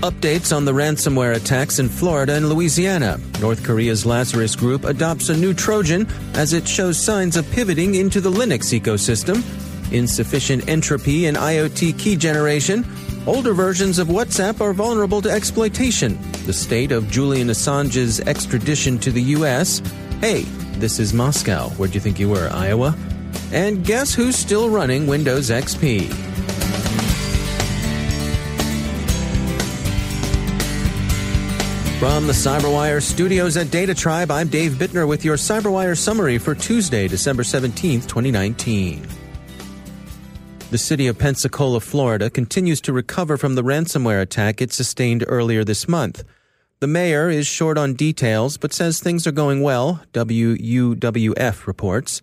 Updates on the ransomware attacks in Florida and Louisiana. North Korea's Lazarus Group adopts a new Trojan as it shows signs of pivoting into the Linux ecosystem. Insufficient entropy in IoT key generation. Older versions of WhatsApp are vulnerable to exploitation. The state of Julian Assange's extradition to the U.S. Hey, this is Moscow. Where'd you think you were, Iowa? And guess who's still running Windows XP? From the CyberWire studios at Data Tribe, I'm Dave Bittner with your CyberWire summary for Tuesday, December 17th, 2019. The city of Pensacola, Florida, continues to recover from the ransomware attack it sustained earlier this month. The mayor is short on details, but says things are going well, WUWF reports.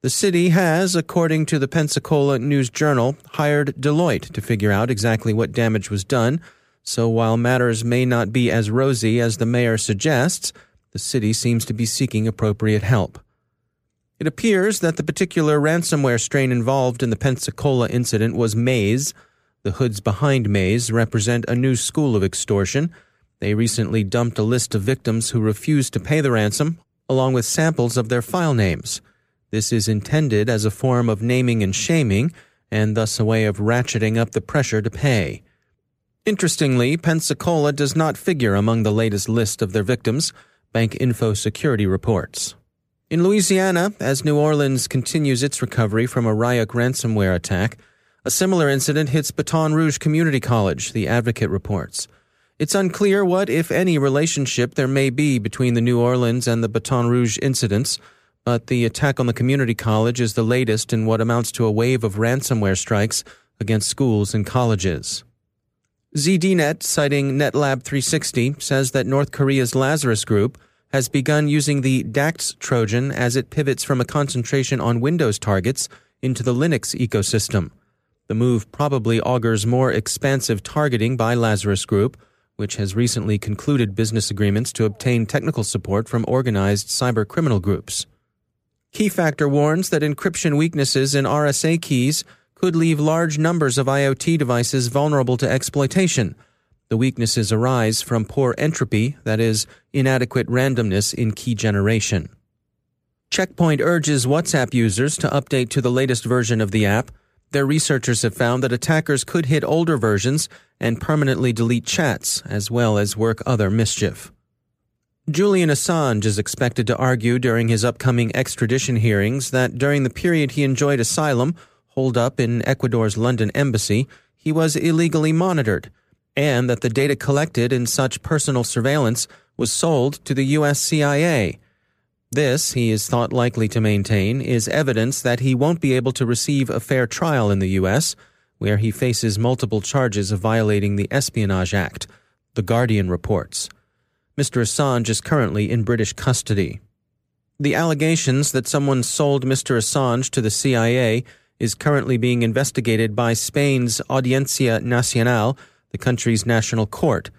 The city has, according to the Pensacola News Journal, hired Deloitte to figure out exactly what damage was done. So while matters may not be as rosy as the mayor suggests, the city seems to be seeking appropriate help. It appears that the particular ransomware strain involved in the Pensacola incident was Maze. The hoods behind Maze represent a new school of extortion. They recently dumped a list of victims who refused to pay the ransom, along with samples of their file names. This is intended as a form of naming and shaming, and thus a way of ratcheting up the pressure to pay. Interestingly, Pensacola does not figure among the latest list of their victims, BankInfo Security reports. In Louisiana, as New Orleans continues its recovery from a Ryuk ransomware attack, a similar incident hits Baton Rouge Community College, The Advocate reports. It's unclear what, if any, relationship there may be between the New Orleans and the Baton Rouge incidents, but the attack on the community college is the latest in what amounts to a wave of ransomware strikes against schools and colleges. ZDNet, citing NetLab360, says that North Korea's Lazarus Group has begun using the DAX Trojan as it pivots from a concentration on Windows targets into the Linux ecosystem. The move probably augurs more expansive targeting by Lazarus Group, which has recently concluded business agreements to obtain technical support from organized cybercriminal groups. KeyFactor warns that encryption weaknesses in RSA keys could leave large numbers of IoT devices vulnerable to exploitation. The weaknesses arise from poor entropy, that is, inadequate randomness in key generation. Checkpoint urges WhatsApp users to update to the latest version of the app. Their researchers have found that attackers could hit older versions and permanently delete chats, as well as work other mischief. Julian Assange is expected to argue during his upcoming extradition hearings that during the period he enjoyed asylum, holed up in Ecuador's London embassy, he was illegally monitored, and that the data collected in such personal surveillance was sold to the U.S. CIA. This, he is thought likely to maintain, is evidence that he won't be able to receive a fair trial in the U.S., where he faces multiple charges of violating the Espionage Act, The Guardian reports. Mr. Assange is currently in British custody. The allegations that someone sold Mr. Assange to the CIA is currently being investigated by Spain's Audiencia Nacional, the country's national court.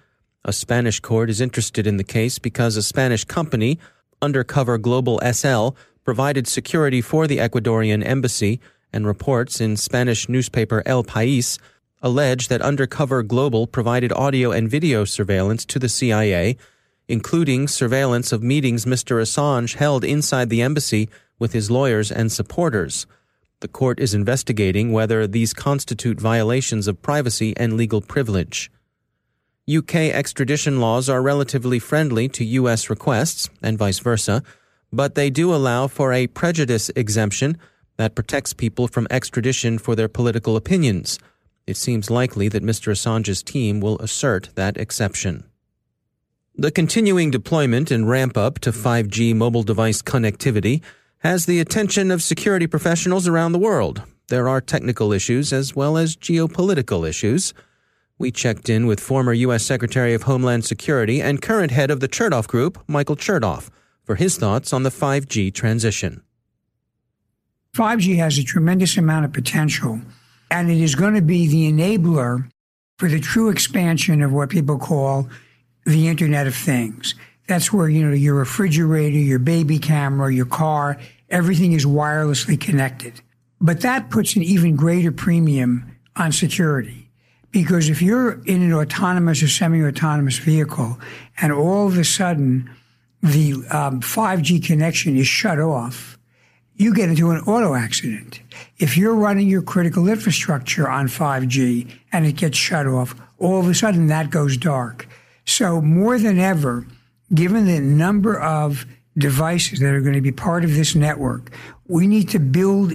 A Spanish court is interested in the case because a Spanish company, Undercover Global SL, provided security for the Ecuadorian embassy, and reports in Spanish newspaper El País allege that Undercover Global provided audio and video surveillance to the CIA, including surveillance of meetings Mr. Assange held inside the embassy with his lawyers and supporters. The court is investigating whether these constitute violations of privacy and legal privilege. UK extradition laws are relatively friendly to U.S. requests, and vice versa, but they do allow for a prejudice exemption that protects people from extradition for their political opinions. It seems likely that Mr. Assange's team will assert that exception. The continuing deployment and ramp-up to 5G mobile device connectivity has the attention of security professionals around the world. There are technical issues as well as geopolitical issues. We checked in with former U.S. Secretary of Homeland Security and current head of the Chertoff Group, Michael Chertoff, for his thoughts on the 5G transition. 5G has a tremendous amount of potential, and it is going to be the enabler for the true expansion of what people call the Internet of Things. That's where, your refrigerator, your baby camera, your car, everything is wirelessly connected. But that puts an even greater premium on security, because if you're in an autonomous or semi-autonomous vehicle and all of a sudden the 5G connection is shut off, you get into an auto accident. If you're running your critical infrastructure on 5G and it gets shut off, all of a sudden that goes dark. So more than ever, given the number of devices that are going to be part of this network, we need to build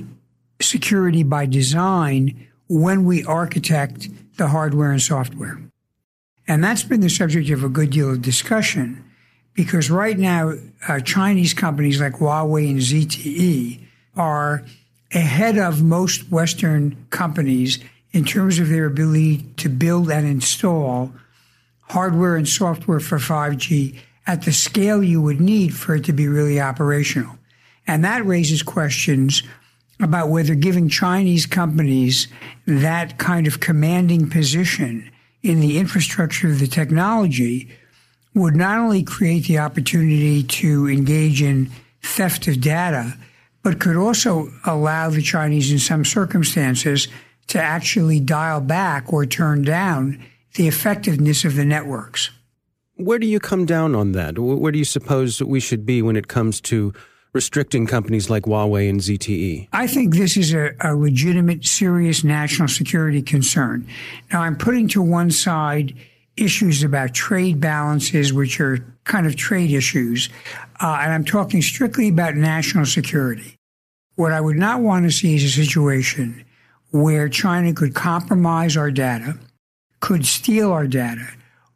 security by design when we architect the hardware and software. And that's been the subject of a good deal of discussion, because right now Chinese companies like Huawei and ZTE are ahead of most Western companies in terms of their ability to build and install hardware and software for 5G at the scale you would need for it to be really operational. And that raises questions about whether giving Chinese companies that kind of commanding position in the infrastructure of the technology would not only create the opportunity to engage in theft of data, but could also allow the Chinese in some circumstances to actually dial back or turn down the effectiveness of the networks. Where do you come down on that? Where do you suppose we should be when it comes to restricting companies like Huawei and ZTE? I think this is a legitimate, serious national security concern. Now, I'm putting to one side issues about trade balances, which are kind of trade issues, and I'm talking strictly about national security. What I would not want to see is a situation where China could compromise our data, could steal our data,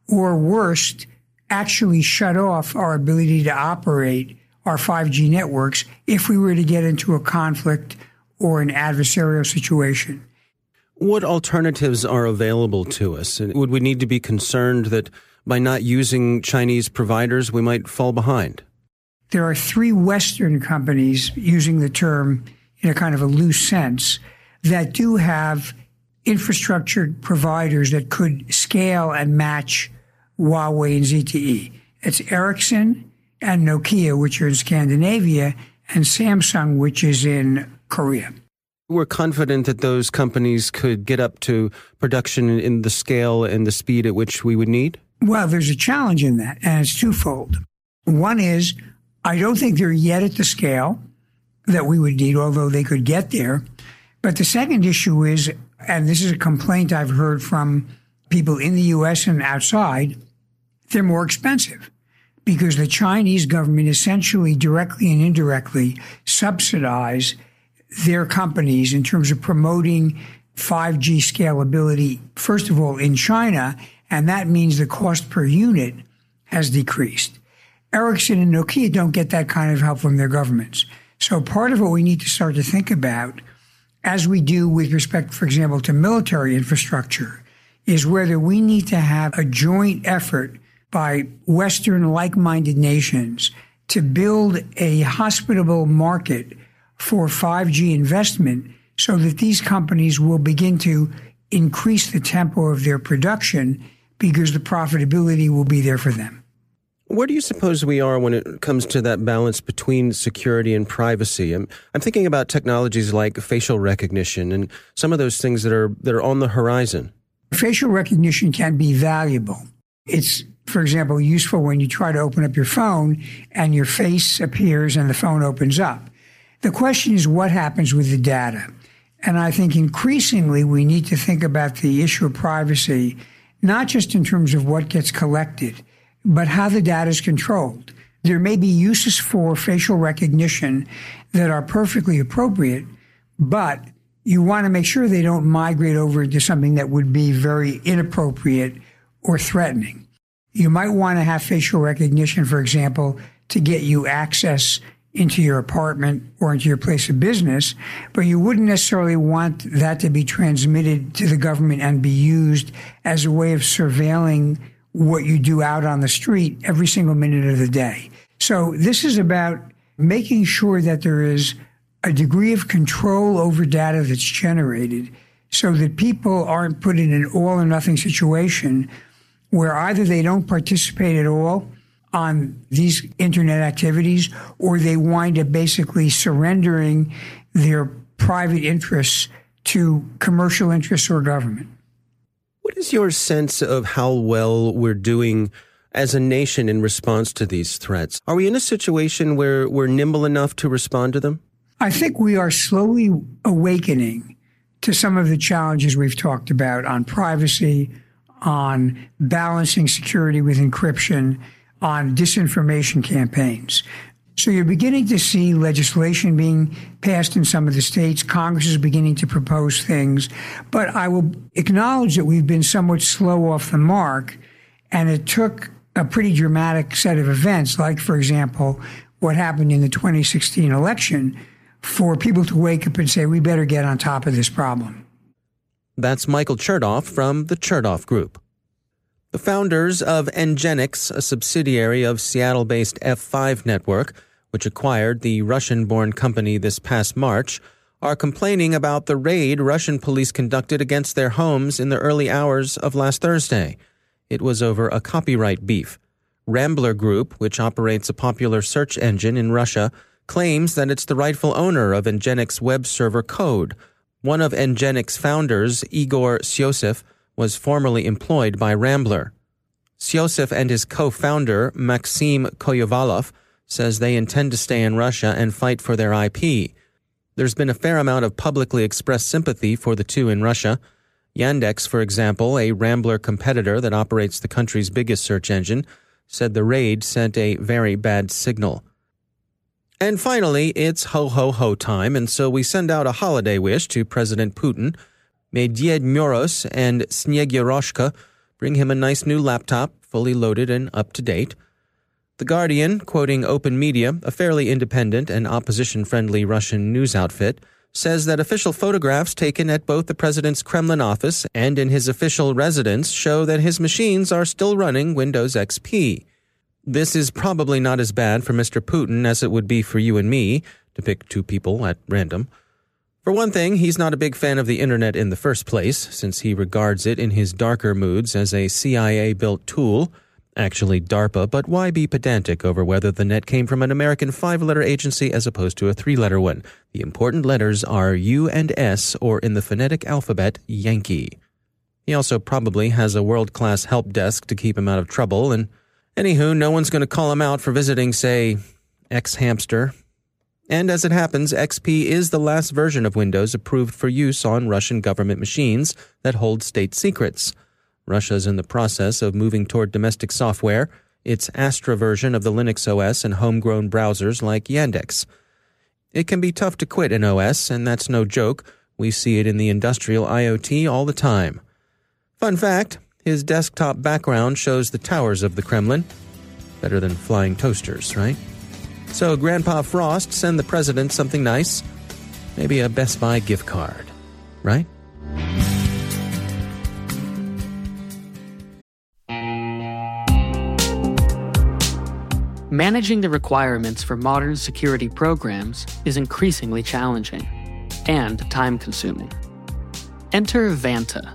or worst, actually shut off our ability to operate our 5G networks if we were to get into a conflict or an adversarial situation. What alternatives are available to us? And would we need to be concerned that by not using Chinese providers, we might fall behind? There are three Western companies, using the term in a kind of a loose sense, that do have infrastructure providers that could scale and match Huawei and ZTE. It's Ericsson and Nokia, which are in Scandinavia, and Samsung, which is in Korea. We're confident that those companies could get up to production in the scale and the speed at which we would need? Well, there's a challenge in that, and it's twofold. One is, I don't think they're yet at the scale that we would need, although they could get there. But the second issue is, and this is a complaint I've heard from people in the U.S. and outside, they're more expensive because the Chinese government essentially directly and indirectly subsidize their companies in terms of promoting 5G scalability, first of all, in China, and that means the cost per unit has decreased. Ericsson and Nokia don't get that kind of help from their governments. So part of what we need to start to think about, as we do with respect, for example, to military infrastructure, is whether we need to have a joint effort by Western like-minded nations to build a hospitable market for 5G investment so that these companies will begin to increase the tempo of their production because the profitability will be there for them. Where do you suppose we are when it comes to that balance between security and privacy? I'm thinking about technologies like facial recognition and some of those things that are on the horizon. Facial recognition can be valuable. It's, for example, useful when you try to open up your phone and your face appears and the phone opens up. The question is what happens with the data? And I think increasingly we need to think about the issue of privacy, not just in terms of what gets collected, but how the data is controlled. There may be uses for facial recognition that are perfectly appropriate, But you want to make sure they don't migrate over into something that would be very inappropriate or threatening. You might want to have facial recognition, for example, to get you access into your apartment or into your place of business, but you wouldn't necessarily want that to be transmitted to the government and be used as a way of surveilling what you do out on the street every single minute of the day. So this is about making sure that there is a degree of control over data that's generated so that people aren't put in an all or nothing situation where either they don't participate at all on these internet activities, or they wind up basically surrendering their private interests to commercial interests or government. What is your sense of how well we're doing as a nation in response to these threats? Are we in a situation where we're nimble enough to respond to them? I think we are slowly awakening to some of the challenges we've talked about on privacy, on balancing security with encryption, on disinformation campaigns. So you're beginning to see legislation being passed in some of the states. Congress is beginning to propose things. But I will acknowledge that we've been somewhat slow off the mark, and it took a pretty dramatic set of events, like, for example, what happened in the 2016 election, for people to wake up and say, we better get on top of this problem. That's Michael Chertoff from the Chertoff Group. The founders of NGINX, a subsidiary of Seattle-based F5 Network, which acquired the Russian-born company this past March, are complaining about the raid Russian police conducted against their homes in the early hours of last Thursday. It was over a copyright beef. Rambler Group, which operates a popular search engine in Russia, claims that it's the rightful owner of NGINX web server code. One of NGINX founders, Igor Sysoev, was formerly employed by Rambler. Sysoev and his co-founder, Maxim Konovalov, says they intend to stay in Russia and fight for their IP. There's been a fair amount of publicly expressed sympathy for the two in Russia. Yandex, for example, a Rambler competitor that operates the country's biggest search engine, said the raid sent a very bad signal. And finally, it's ho-ho-ho time, and so we send out a holiday wish to President Putin. May Ded Moroz and Snegurochka bring him a nice new laptop, fully loaded and up to date. The Guardian, quoting Open Media, a fairly independent and opposition-friendly Russian news outfit, says that official photographs taken at both the president's Kremlin office and in his official residence show that his machines are still running Windows XP. This is probably not as bad for Mr. Putin as it would be for you and me, to pick two people at random. For one thing, he's not a big fan of the internet in the first place, since he regards it in his darker moods as a CIA-built tool, actually DARPA, but why be pedantic over whether the net came from an American five-letter agency as opposed to a three-letter one? The important letters are U and S, or in the phonetic alphabet, Yankee. He also probably has a world-class help desk to keep him out of trouble, and anywho, no one's going to call him out for visiting, say, X-Hamster. And as it happens, XP is the last version of Windows approved for use on Russian government machines that hold state secrets. Russia's in the process of moving toward domestic software, its Astra version of the Linux OS and homegrown browsers like Yandex. It can be tough to quit an OS, and that's no joke. We see it in the industrial IoT all the time. Fun fact, his desktop background shows the towers of the Kremlin. Better than flying toasters, right? So Grandpa Frost, send the president something nice. Maybe a Best Buy gift card, right? Managing the requirements for modern security programs is increasingly challenging and time-consuming. Enter Vanta.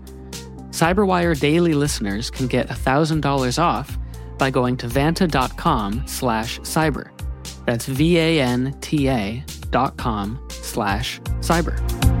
CyberWire daily listeners can get $1,000 off by going to vanta.com/cyber. That's VANTA.com/cyber.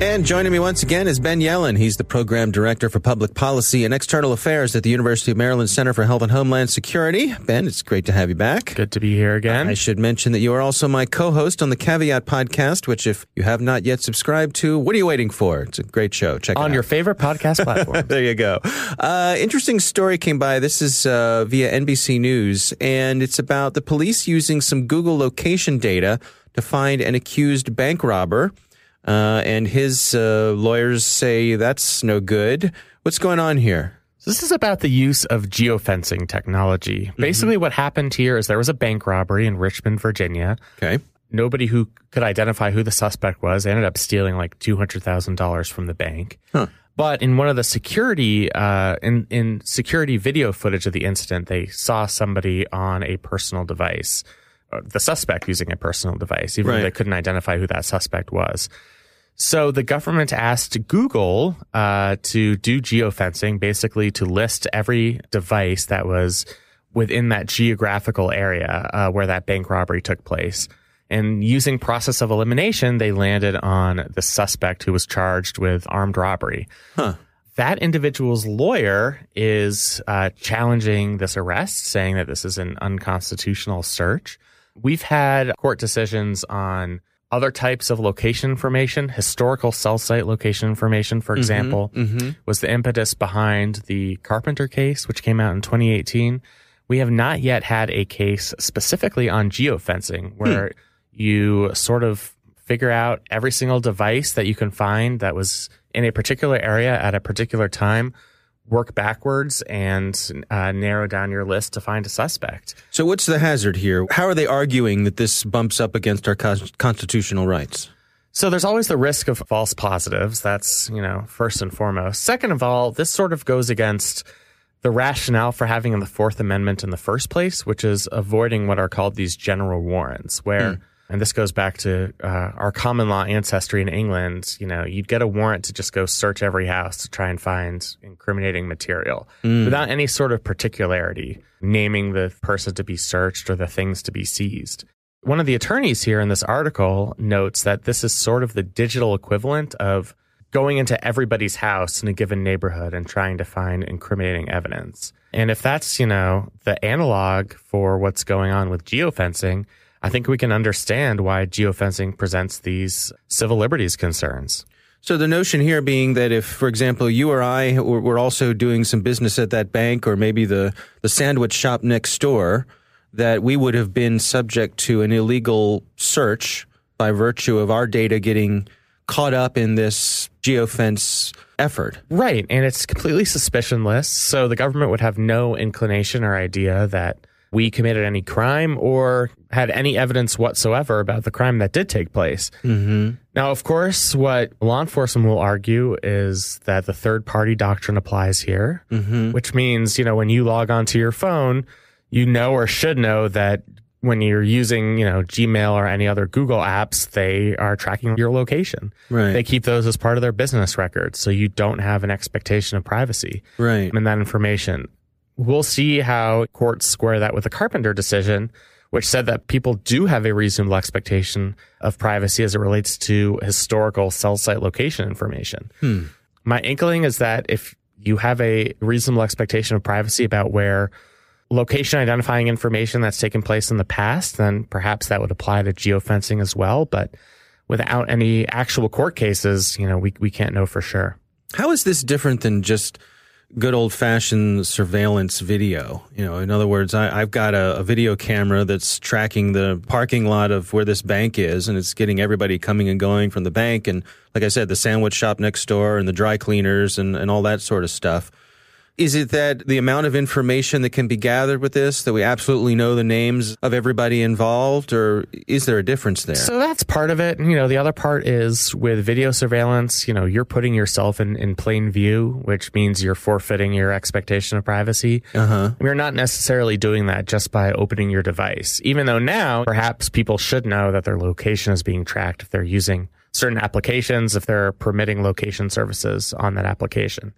And joining me once again is Ben Yellen. He's the Program Director for Public Policy and External Affairs at the University of Maryland Center for Health and Homeland Security. Ben, it's great to have you back. Good to be here again. I should mention that you are also my co-host on the Caveat podcast, which if you have not yet subscribed to, what are you waiting for? It's a great show. Check it out. On your favorite podcast platform. There you go. Interesting story came by. This is via NBC News, and it's about the police using some Google location data to find an accused bank robber. And his lawyers say that's no good. What's going on here? This is about the use of geofencing technology. Mm-hmm. Basically, what happened here is there was a bank robbery in Richmond, Virginia. Okay. Nobody who could identify who the suspect was. They ended up stealing like $200,000 from the bank. Huh. But in one of the security, in security video footage of the incident, they saw somebody on a personal device, the suspect using a personal device, even though they couldn't identify who that suspect was. So the government asked Google to do geofencing, basically to list every device that was within that geographical area where that bank robbery took place. And using process of elimination, they landed on the suspect who was charged with armed robbery. Huh. That individual's lawyer is challenging this arrest, saying that this is an unconstitutional search. We've had court decisions on other types of location information. Historical cell site location information, for example, was the impetus behind the Carpenter case, which came out in 2018. We have not yet had a case specifically on geofencing where you sort of figure out every single device that you can find that was in a particular area at a particular time, work backwards and narrow down your list to find a suspect. So what's the hazard here? How are they arguing that this bumps up against our constitutional rights? So there's always the risk of false positives. That's, you know, first and foremost. Second of all, this sort of goes against the rationale for having the Fourth Amendment in the first place, which is avoiding what are called these general warrants, where and this goes back to our common law ancestry in England. You know, you'd get a warrant to just go search every house to try and find incriminating material without any sort of particularity, naming the person to be searched or the things to be seized. One of the attorneys here in this article notes that this is sort of the digital equivalent of going into everybody's house in a given neighborhood and trying to find incriminating evidence. And if that's, you know, the analog for what's going on with geofencing, I think we can understand why geofencing presents these civil liberties concerns. So the notion here being that if, for example, you or I were also doing some business at that bank or maybe the sandwich shop next door, that we would have been subject to an illegal search by virtue of our data getting caught up in this geofence effort. Right. And it's completely suspicionless. So the government would have no inclination or idea that we committed any crime or had any evidence whatsoever about the crime that did take place. Mm-hmm. Now, of course, what law enforcement will argue is that the third-party doctrine applies here, which means, you know, when you log onto your phone, you know or should know that when you're using, you know, Gmail or any other Google apps, they are tracking your location. Right. They keep those as part of their business records, so you don't have an expectation of privacy in that information. We'll see how courts square that with the Carpenter decision, which said that people do have a reasonable expectation of privacy as it relates to historical cell site location information. My inkling is that if you have a reasonable expectation of privacy about where location identifying information that's taken place in the past, then perhaps that would apply to geofencing as well. But without any actual court cases, you know, we can't know for sure. How is this different than just good old-fashioned surveillance video? You know, in other words, I've got a video camera that's tracking the parking lot of where this bank is, and it's getting everybody coming and going from the bank. And like I said, the sandwich shop next door and the dry cleaners and all that sort of stuff. Is it that the amount of information that can be gathered with this, that we absolutely know the names of everybody involved, or is there a difference there? So that's part of it. You know, the other part is with video surveillance, you know, you're putting yourself in plain view, which means you're forfeiting your expectation of privacy. We're not necessarily doing that just by opening your device, even though now perhaps people should know that their location is being tracked if they're using certain applications, if they're permitting location services on that application.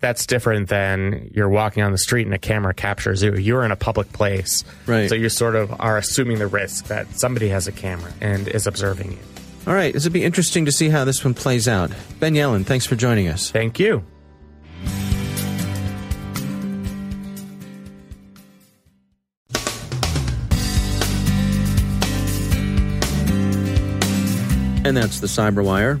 That's different than you're walking on the street and a camera captures you. You're in a public place. Right. So you sort of are assuming the risk that somebody has a camera and is observing you. All right. This will be interesting to see how this one plays out. Ben Yellen, thanks for joining us. Thank you. And that's the CyberWire.